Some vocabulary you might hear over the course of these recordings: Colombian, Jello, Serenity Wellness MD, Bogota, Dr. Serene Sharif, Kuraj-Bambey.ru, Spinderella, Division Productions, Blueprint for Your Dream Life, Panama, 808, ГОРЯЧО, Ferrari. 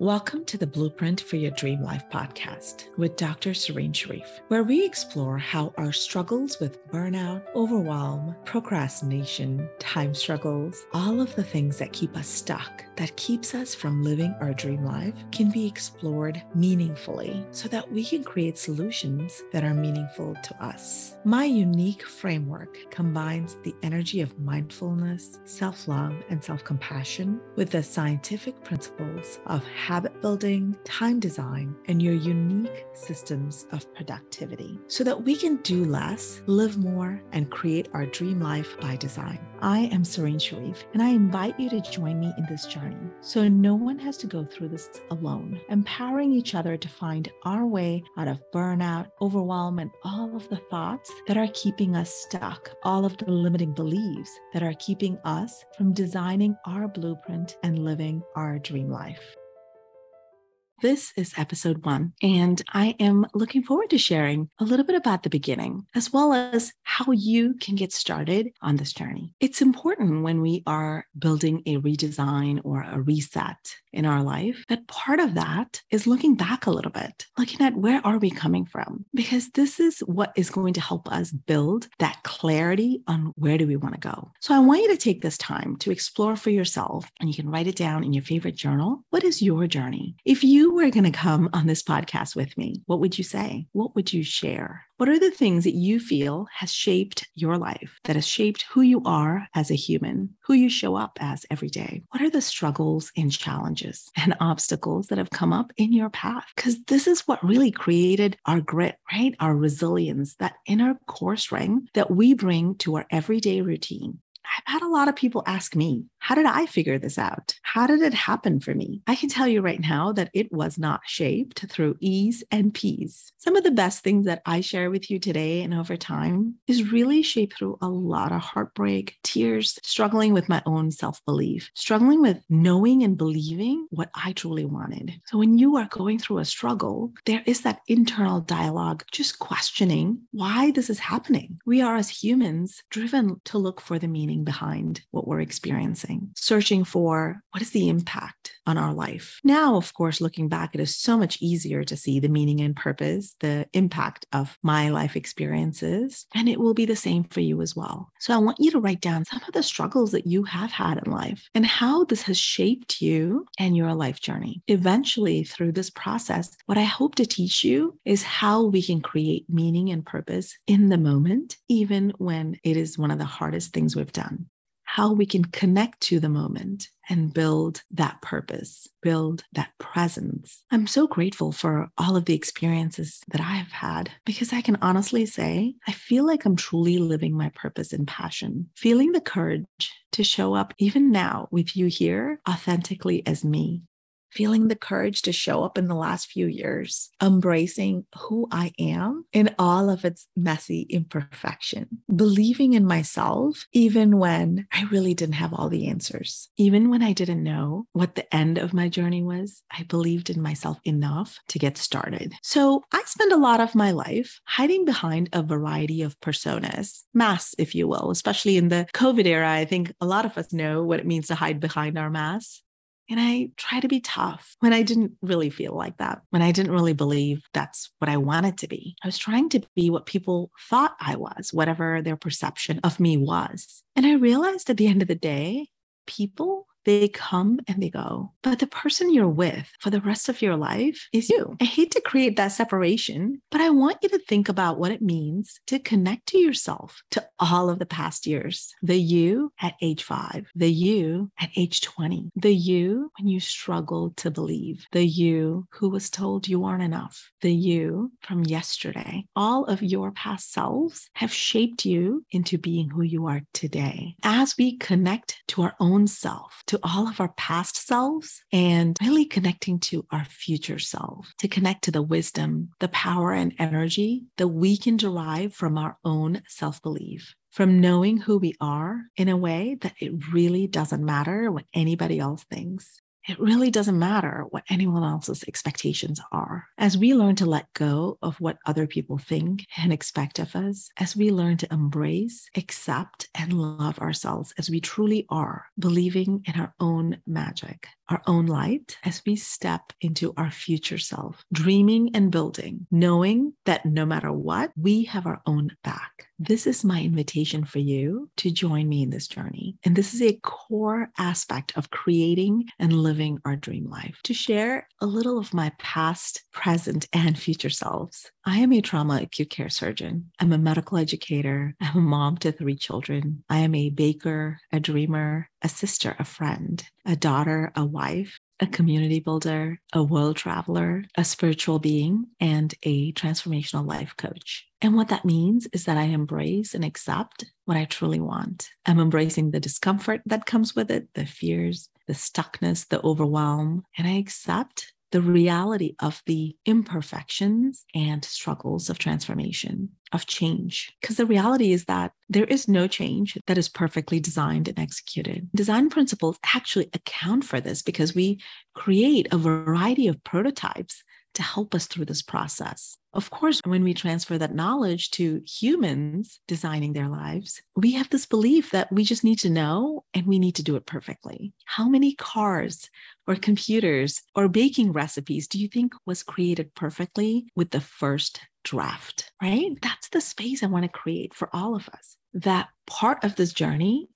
Welcome to the Blueprint for Your Dream Life podcast with Dr. Serene Sharif, where we explore how our struggles with burnout, overwhelm, procrastination, time struggles, all of the things that keep us stuck, that keeps us from living our dream life, can be explored meaningfully so that we can create solutions that are meaningful to us. My unique framework combines the energy of mindfulness, self-love, and self-compassion with the scientific principles of habit building, time design, and your unique systems of productivity so that we can do less, live more, and create our dream life by design. I am Serene Sharif, and I invite you to join me in this journey so no one has to go through this alone, empowering each other to find our way out of burnout, overwhelm, and all of the thoughts that are keeping us stuck, all of the limiting beliefs that are keeping us from designing our blueprint and living our dream life. This is episode 1, and I am looking forward to sharing a little bit about the beginning, as well as how you can get started on this journey. It's important when we are building a redesign or a reset in our life that part of that is looking back a little bit, looking at where are we coming from, because this is what is going to help us build that clarity on where do we want to go. So I want you to take this time to explore for yourself, and you can write it down in your favorite journal. What is your journey? If you were going to come on this podcast with me, what would you say? What would you share? What are the things that you feel has shaped your life, that has shaped who you are as a human, who you show up as every day? What are the struggles and challenges and obstacles that have come up in your path? Because this is what really created our grit, right? Our resilience, that inner core strength that we bring to our everyday routine. I've had a lot of people ask me, how did I figure this out? How did it happen for me? I can tell you right now that it was not shaped through E's and P's. Some of the best things that I share with you today and over time is really shaped through a lot of heartbreak, tears, struggling with my own self-belief, struggling with knowing and believing what I truly wanted. So when you are going through a struggle, there is that internal dialogue, just questioning why this is happening. We are as humans driven to look for the meaning behind what we're experiencing, searching for what is the impact on our life. Now, of course, looking back, it is so much easier to see the meaning and purpose, the impact of my life experiences, and it will be the same for you as well. So I want you to write down some of the struggles that you have had in life and how this has shaped you and your life journey. Eventually, through this process, what I hope to teach you is how we can create meaning and purpose in the moment, even when it is one of the hardest things we've done. How we can connect to the moment and build that purpose, build that presence. I'm so grateful for all of the experiences that I have had, because I can honestly say, I feel like I'm truly living my purpose and passion, feeling the courage to show up even now with you here authentically as me. Feeling the courage to show up in the last few years, embracing who I am in all of its messy imperfection, believing in myself, even when I really didn't have all the answers. Even when I didn't know what the end of my journey was, I believed in myself enough to get started. So I spend a lot of my life hiding behind a variety of personas, masks, if you will, especially in the COVID era. I think a lot of us know what it means to hide behind our masks. And I try to be tough when I didn't really feel like that, when I didn't really believe that's what I wanted to be. I was trying to be what people thought I was, whatever their perception of me was. And I realized at the end of the day, people, they come and they go, but the person you're with for the rest of your life is you. I hate to create that separation, but I want you to think about what it means to connect to yourself, to all of the past years, the you at age 5, the you at age 20, the you when you struggled to believe, the you who was told you aren't enough, the you from yesterday. All of your past selves have shaped you into being who you are today. As we connect to our own self, to all of our past selves, and really connecting to our future self, to connect to the wisdom, the power and energy that we can derive from our own self-belief, from knowing who we are in a way that it really doesn't matter what anybody else thinks. It really doesn't matter what anyone else's expectations are. As we learn to let go of what other people think and expect of us, as we learn to embrace, accept, and love ourselves as we truly are, believing in our own magic, our own light as we step into our future self, dreaming and building, knowing that no matter what, we have our own back. This is my invitation for you to join me in this journey. And this is a core aspect of creating and living our dream life. To share a little of my past, present, and future selves, I am a trauma acute care surgeon. I'm a medical educator. I'm a mom to 3 children. I am a baker, a dreamer, a sister, a friend, a daughter, a wife, a community builder, a world traveler, a spiritual being, and a transformational life coach. And what that means is that I embrace and accept what I truly want. I'm embracing the discomfort that comes with it, the fears, the stuckness, the overwhelm, and I accept the reality of the imperfections and struggles of transformation, of change. Because the reality is that there is no change that is perfectly designed and executed. Design principles actually account for this because we create a variety of prototypes to help us through this process. Of course, when we transfer that knowledge to humans designing their lives, we have this belief that we just need to know and we need to do it perfectly. How many cars or computers or baking recipes do you think was created perfectly with the first draft, right? That's the space I want to create for all of us. That part of this journey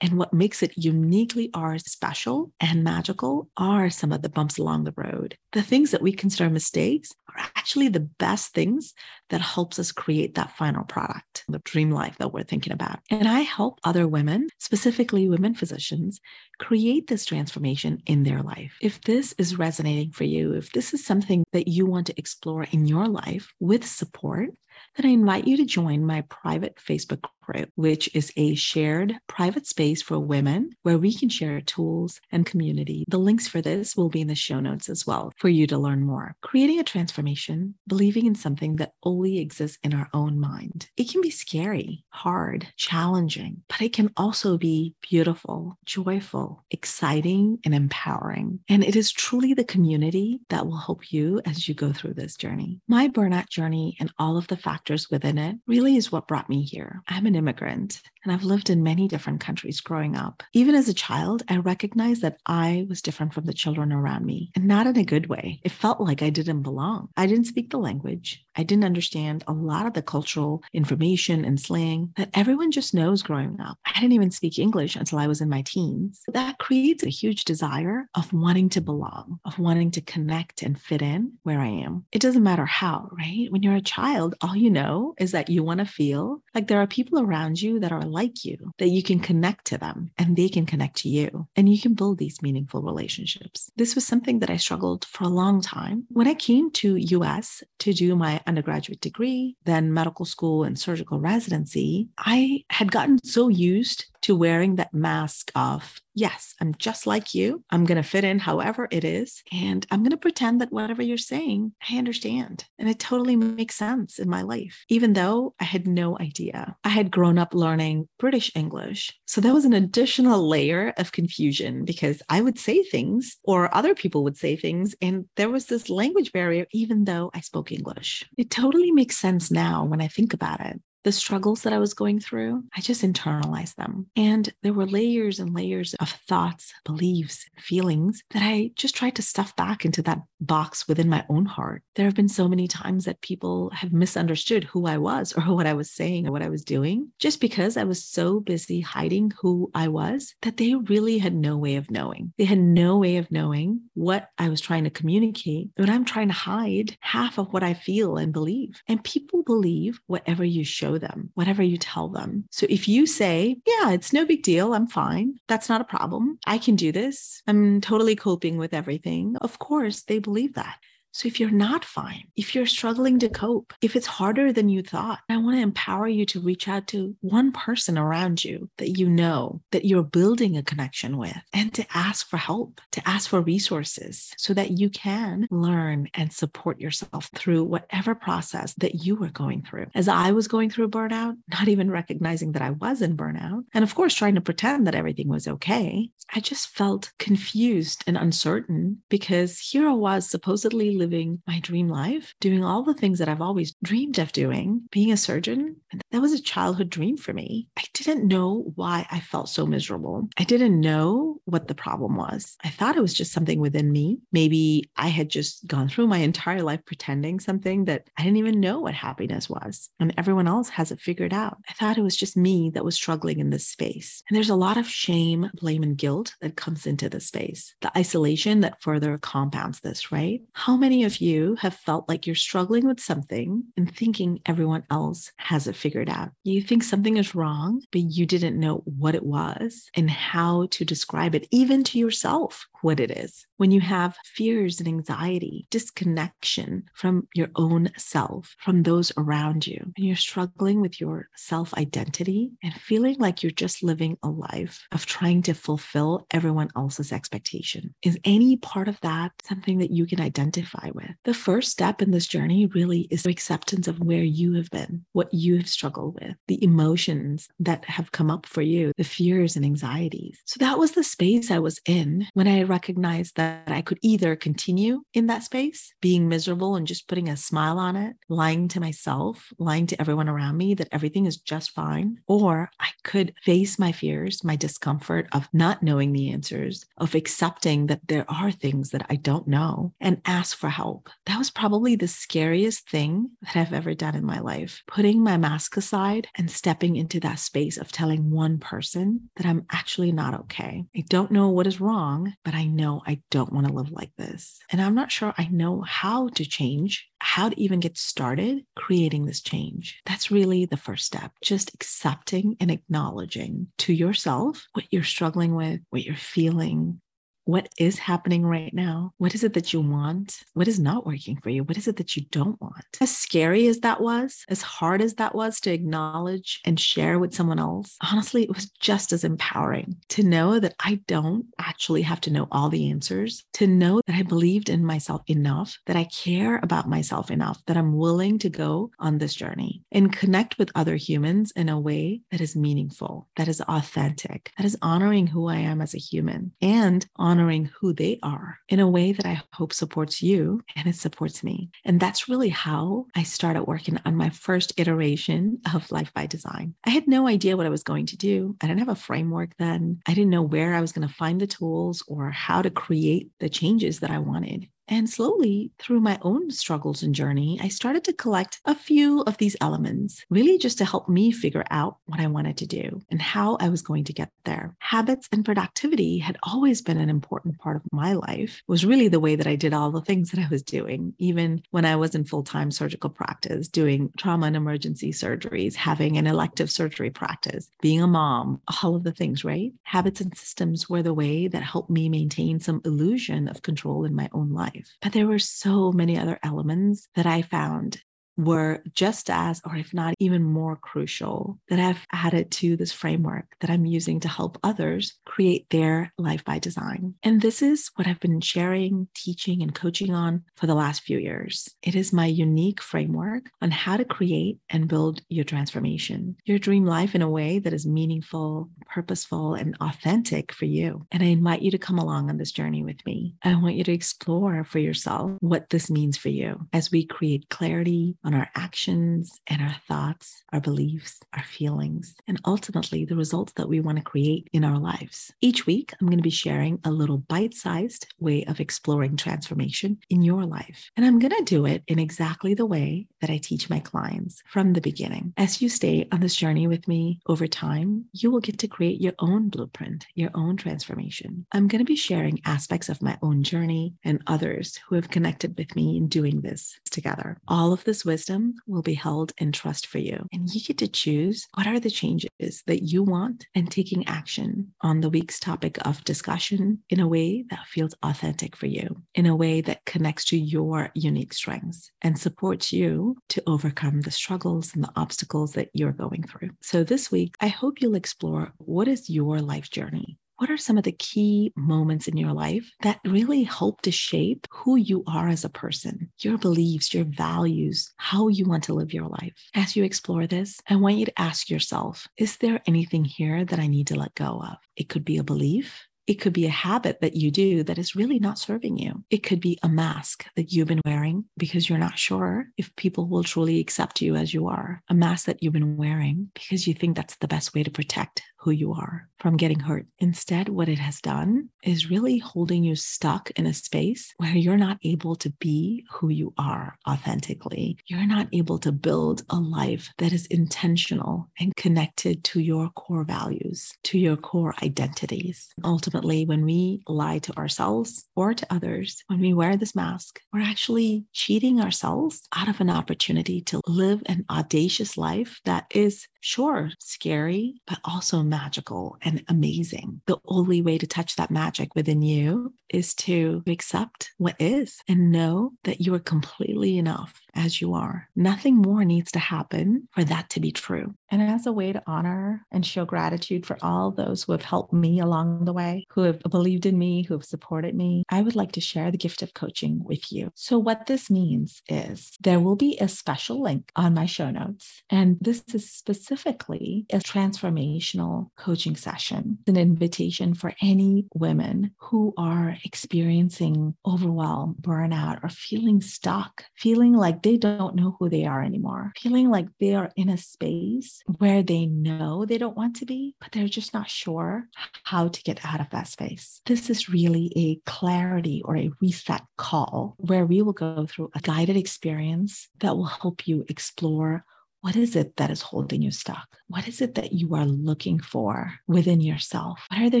and what makes it uniquely ours, special and magical, are some of the bumps along the road. The things that we consider mistakes are actually the best things that helps us create that final product, the dream life that we're thinking about. And I help other women, specifically women physicians, create this transformation in their life. If this is resonating for you, if this is something that you want to explore in your life with support, then I invite you to join my private Facebook group, which is a shared private space for women where we can share tools and community. The links for this will be in the show notes as well for you to learn more. Creating a transformation, believing in something that only exists in our own mind. It can be scary, hard, challenging, but it can also be beautiful, joyful, exciting, and empowering. And it is truly the community that will help you as you go through this journey. My burnout journey and all of the factors within it really is what brought me here. I'm an immigrant and I've lived in many different countries growing up. Even as a child, I recognized that I was different from the children around me, and not in a good way. It felt like I didn't belong. I didn't speak the language. I didn't understand a lot of the cultural information and slang that everyone just knows growing up. I didn't even speak English until I was in my teens. That creates a huge desire of wanting to belong, of wanting to connect and fit in where I am. It doesn't matter how, right? When you're a child, all you know is that you want to feel like there are people around you that are like you, that you can connect to them and they can connect to you, and you can build these meaningful relationships. This was something that I struggled for a long time. When I came to US to do my undergraduate degree, then medical school and surgical residency, I had gotten so used to wearing that mask of, yes, I'm just like you. I'm going to fit in however it is. And I'm going to pretend that whatever you're saying, I understand. And it totally makes sense in my life, even though I had no idea. I had grown up learning British English. So that was an additional layer of confusion because I would say things or other people would say things. And there was this language barrier, even though I spoke English. It totally makes sense now when I think about it. The struggles that I was going through, I just internalized them. And there were layers and layers of thoughts, beliefs, and feelings that I just tried to stuff back into that box within my own heart. There have been so many times that people have misunderstood who I was or what I was saying or what I was doing, just because I was so busy hiding who I was that they really had no way of knowing. They had no way of knowing what I was trying to communicate when I'm trying to hide half of what I feel and believe. And people believe whatever you show them, whatever you tell them. So if you say, yeah, it's no big deal, I'm fine, that's not a problem, I can do this, I'm totally coping with everything, of course, they believe that. So if you're not fine, if you're struggling to cope, if it's harder than you thought, I want to empower you to reach out to one person around you that you know, that you're building a connection with, and to ask for help, to ask for resources so that you can learn and support yourself through whatever process that you were going through. As I was going through burnout, not even recognizing that I was in burnout, and of course, trying to pretend that everything was okay, I just felt confused and uncertain because here I was supposedly living my dream life, doing all the things that I've always dreamed of doing, being a surgeon. And that was a childhood dream for me. I didn't know why I felt so miserable. I didn't know what the problem was. I thought it was just something within me. Maybe I had just gone through my entire life pretending something that I didn't even know what happiness was. And everyone else has it figured out. I thought it was just me that was struggling in this space. And there's a lot of shame, blame, and guilt that comes into the space. The isolation that further compounds this, right? How many of you have felt like you're struggling with something and thinking everyone else has it figured out? You think something is wrong, but you didn't know what it was and how to describe it, even to yourself, what it is. When you have fears and anxiety, disconnection from your own self, from those around you, and you're struggling with your self-identity and feeling like you're just living a life of trying to fulfill everyone else's expectation. Is any part of that something that you can identify with? The first step in this journey really is the acceptance of where you have been, what you have struggled with, the emotions that have come up for you, the fears and anxieties. So that was the space I was in when I recognized that I could either continue in that space, being miserable and just putting a smile on it, lying to myself, lying to everyone around me that everything is just fine, or I could face my fears, my discomfort of not knowing the answers, of accepting that there are things that I don't know, and ask for help. That was probably the scariest thing that I've ever done in my life, putting my mask aside and stepping into that space of telling one person that I'm actually not okay. I don't know what is wrong, but I know I don't want to live like this. And I'm not sure I know how to change, how to even get started creating this change. That's really the first step, just accepting and acknowledging to yourself what you're struggling with, what you're feeling. What is happening right now? What is it that you want? What is not working for you? What is it that you don't want? As scary as that was, as hard as that was to acknowledge and share with someone else, honestly, it was just as empowering to know that I don't actually have to know all the answers, to know that I believed in myself enough, that I care about myself enough, that I'm willing to go on this journey and connect with other humans in a way that is meaningful, that is authentic, that is honoring who I am as a human and honoring who they are in a way that I hope supports you and it supports me. And that's really how I started working on my first iteration of Life by Design. I had no idea what I was going to do. I didn't have a framework then. I didn't know where I was going to find the tools or how to create the changes that I wanted. And slowly, through my own struggles and journey, I started to collect a few of these elements, really just to help me figure out what I wanted to do and how I was going to get there. Habits and productivity had always been an important part of my life. It was really the way that I did all the things that I was doing, even when I was in full-time surgical practice, doing trauma and emergency surgeries, having an elective surgery practice, being a mom, all of the things, right? Habits and systems were the way that helped me maintain some illusion of control in my own life. But there were so many other elements that I found were just as, or if not even more crucial, that I've added to this framework that I'm using to help others create their life by design. And this is what I've been sharing, teaching, and coaching on for the last few years. It is my unique framework on how to create and build your transformation, your dream life in a way that is meaningful, purposeful, and authentic for you. And I invite you to come along on this journey with me. I want you to explore for yourself what this means for you as we create clarity on our actions and our thoughts, our beliefs, our feelings, and ultimately the results that we want to create in our lives. Each week, I'm going to be sharing a little bite-sized way of exploring transformation in your life. And I'm going to do it in exactly the way that I teach my clients from the beginning. As you stay on this journey with me over time, you will get to create your own blueprint, your own transformation. I'm going to be sharing aspects of my own journey and others who have connected with me in doing this together. All of this wisdom will be held in trust for you. And you get to choose what are the changes that you want and taking action on the week's topic of discussion in a way that feels authentic for you, in a way that connects to your unique strengths and supports you to overcome the struggles and the obstacles that you're going through. So this week, I hope you'll explore what is your life journey. What are some of the key moments in your life that really help to shape who you are as a person, your beliefs, your values, how you want to live your life? As you explore this, I want you to ask yourself, is there anything here that I need to let go of? It could be a belief. It could be a habit that you do that is really not serving you. It could be a mask that you've been wearing because you're not sure if people will truly accept you as you are. A mask that you've been wearing because you think that's the best way to protect who you are from getting hurt. Instead, what it has done is really holding you stuck in a space where you're not able to be who you are authentically. You're not able to build a life that is intentional and connected to your core values, to your core identities. Ultimately, when we lie to ourselves or to others, when we wear this mask, we're actually cheating ourselves out of an opportunity to live an audacious life that is, sure, scary, but also magical and amazing. The only way to touch that magic within you is to accept what is and know that you are completely enough as you are. Nothing more needs to happen for that to be true. And as a way to honor and show gratitude for all those who have helped me along the way, who have believed in me, who have supported me, I would like to share the gift of coaching with you. So what this means is there will be a special link on my show notes. And this is specifically a transformational coaching session. It's an invitation for any women who are experiencing overwhelm, burnout, or feeling stuck, feeling like they don't know who they are anymore, feeling like they are in a space where they know they don't want to be, but they're just not sure how to get out of that space. This is really a clarity or a reset call where we will go through a guided experience that will help you explore what is it that is holding you stuck? What is it that you are looking for within yourself? What are the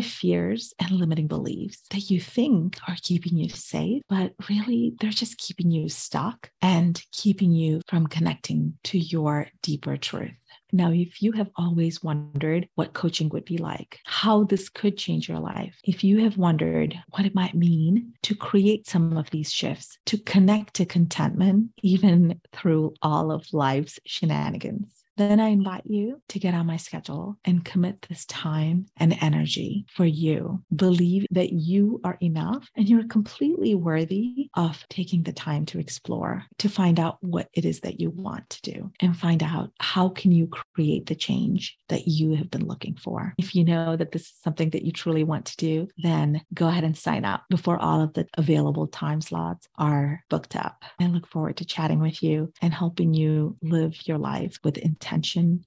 fears and limiting beliefs that you think are keeping you safe, but really they're just keeping you stuck and keeping you from connecting to your deeper truth? Now, if you have always wondered what coaching would be like, how this could change your life, if you have wondered what it might mean to create some of these shifts, to connect to contentment, even through all of life's shenanigans, then I invite you to get on my schedule and commit this time and energy for you. Believe that you are enough and you're completely worthy of taking the time to explore, to find out what it is that you want to do and find out how can you create the change that you have been looking for. If you know that this is something that you truly want to do, then go ahead and sign up before all of the available time slots are booked up. I look forward to chatting with you and helping you live your life with intention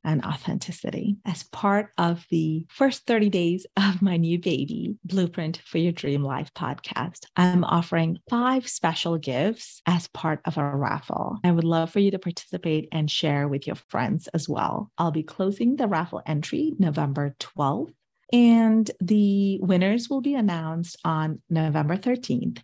and authenticity as part of the first 30 days of my new baby, Blueprint for Your Dream Life podcast. I'm offering 5 special gifts as part of a raffle. I would love for you to participate and share with your friends as well. I'll be closing the raffle entry November 12th, and the winners will be announced on November 13th.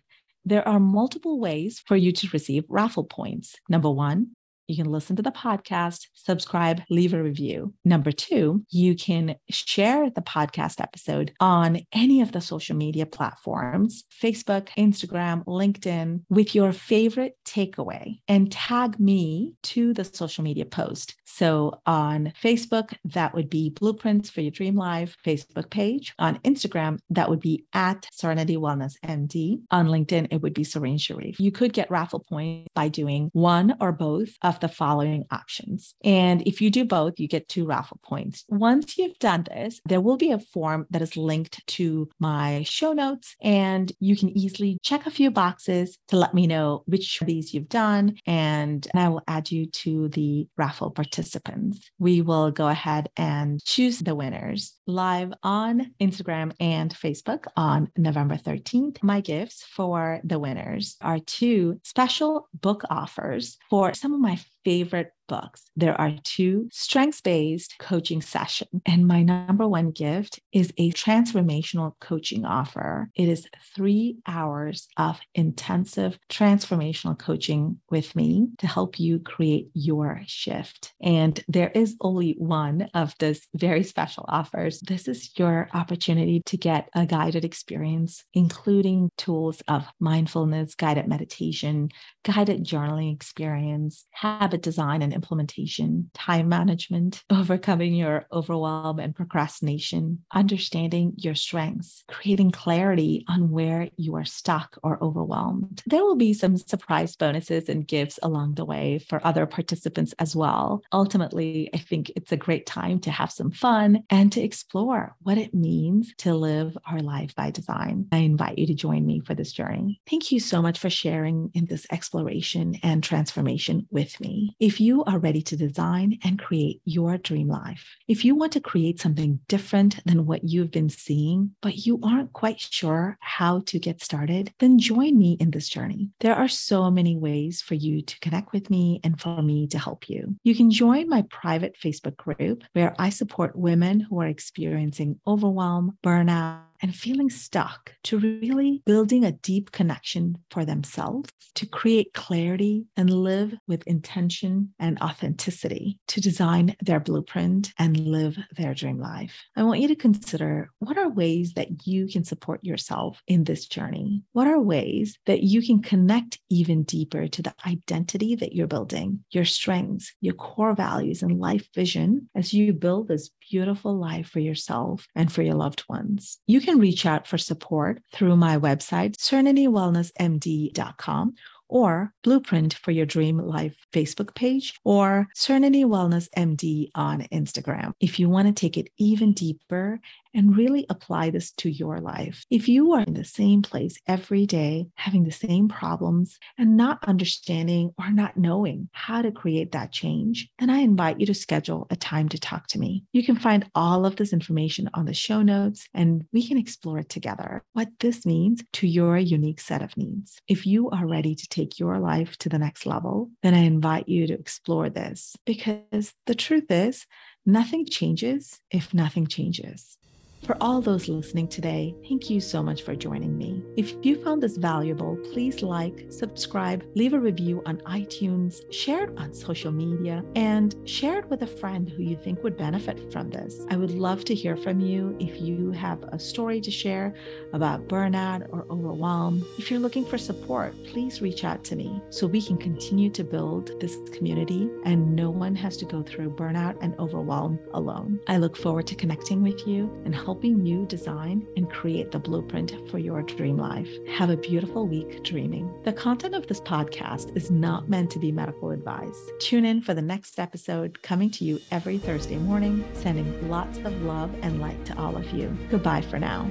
There are multiple ways for you to receive raffle points. Number 1, you can listen to the podcast, subscribe, leave a review. Number 2, you can share the podcast episode on any of the social media platforms, Facebook, Instagram, LinkedIn, with your favorite takeaway and tag me to the social media post. So on Facebook, that would be Blueprints for Your Dream Life Facebook page. On Instagram, that would be @Serenity Wellness MD. On LinkedIn, it would be Serene Sharif. You could get raffle points by doing one or both of the following options. And if you do both, you get 2 raffle points. Once you've done this, there will be a form that is linked to my show notes, and you can easily check a few boxes to let me know which of these you've done, and I will add you to the raffle participants. We will go ahead and choose the winners live on Instagram and Facebook on November 13th. My gifts for the winners are 2 special book offers for some of my favorite books. There are 2 strengths-based coaching sessions, and my number 1 gift is a transformational coaching offer. It is 3 hours of intensive transformational coaching with me to help you create your shift. And there is only one of this very special offers. This is your opportunity to get a guided experience, including tools of mindfulness, guided meditation, guided journaling experience, habit design and plan implementation, time management, overcoming your overwhelm and procrastination, understanding your strengths, creating clarity on where you are stuck or overwhelmed. There will be some surprise bonuses and gifts along the way for other participants as well. Ultimately, I think it's a great time to have some fun and to explore what it means to live our life by design. I invite you to join me for this journey. Thank you so much for sharing in this exploration and transformation with me. If you are ready to design and create your dream life, if you want to create something different than what you've been seeing, but you aren't quite sure how to get started, then join me in this journey. There are so many ways for you to connect with me and for me to help you. You can join my private Facebook group where I support women who are experiencing overwhelm, burnout, and feeling stuck to really building a deep connection for themselves, to create clarity and live with intention and authenticity, to design their blueprint and live their dream life. I want you to consider, what are ways that you can support yourself in this journey? What are ways that you can connect even deeper to the identity that you're building, your strengths, your core values, and life vision as you build this beautiful life for yourself and for your loved ones? You can reach out for support through my website, serenitywellnessmd.com, or Blueprint for Your Dream Life Facebook page, or Serenity Wellness MD on Instagram. If you want to take it even deeper and really apply this to your life, if you are in the same place every day, having the same problems and not understanding or not knowing how to create that change, then I invite you to schedule a time to talk to me. You can find all of this information on the show notes, and we can explore it together, what this means to your unique set of needs. If you are ready to take your life to the next level, then I invite you to explore this, because the truth is, nothing changes if nothing changes. For all those listening today, thank you so much for joining me. If you found this valuable, please like, subscribe, leave a review on iTunes, share it on social media, and share it with a friend who you think would benefit from this. I would love to hear from you if you have a story to share about burnout or overwhelm. If you're looking for support, please reach out to me so we can continue to build this community and no one has to go through burnout and overwhelm alone. I look forward to connecting with you and helping you design and create the blueprint for your dream life. Have a beautiful week dreaming. The content of this podcast is not meant to be medical advice. Tune in for the next episode coming to you every Thursday morning, sending lots of love and light to all of you. Goodbye for now.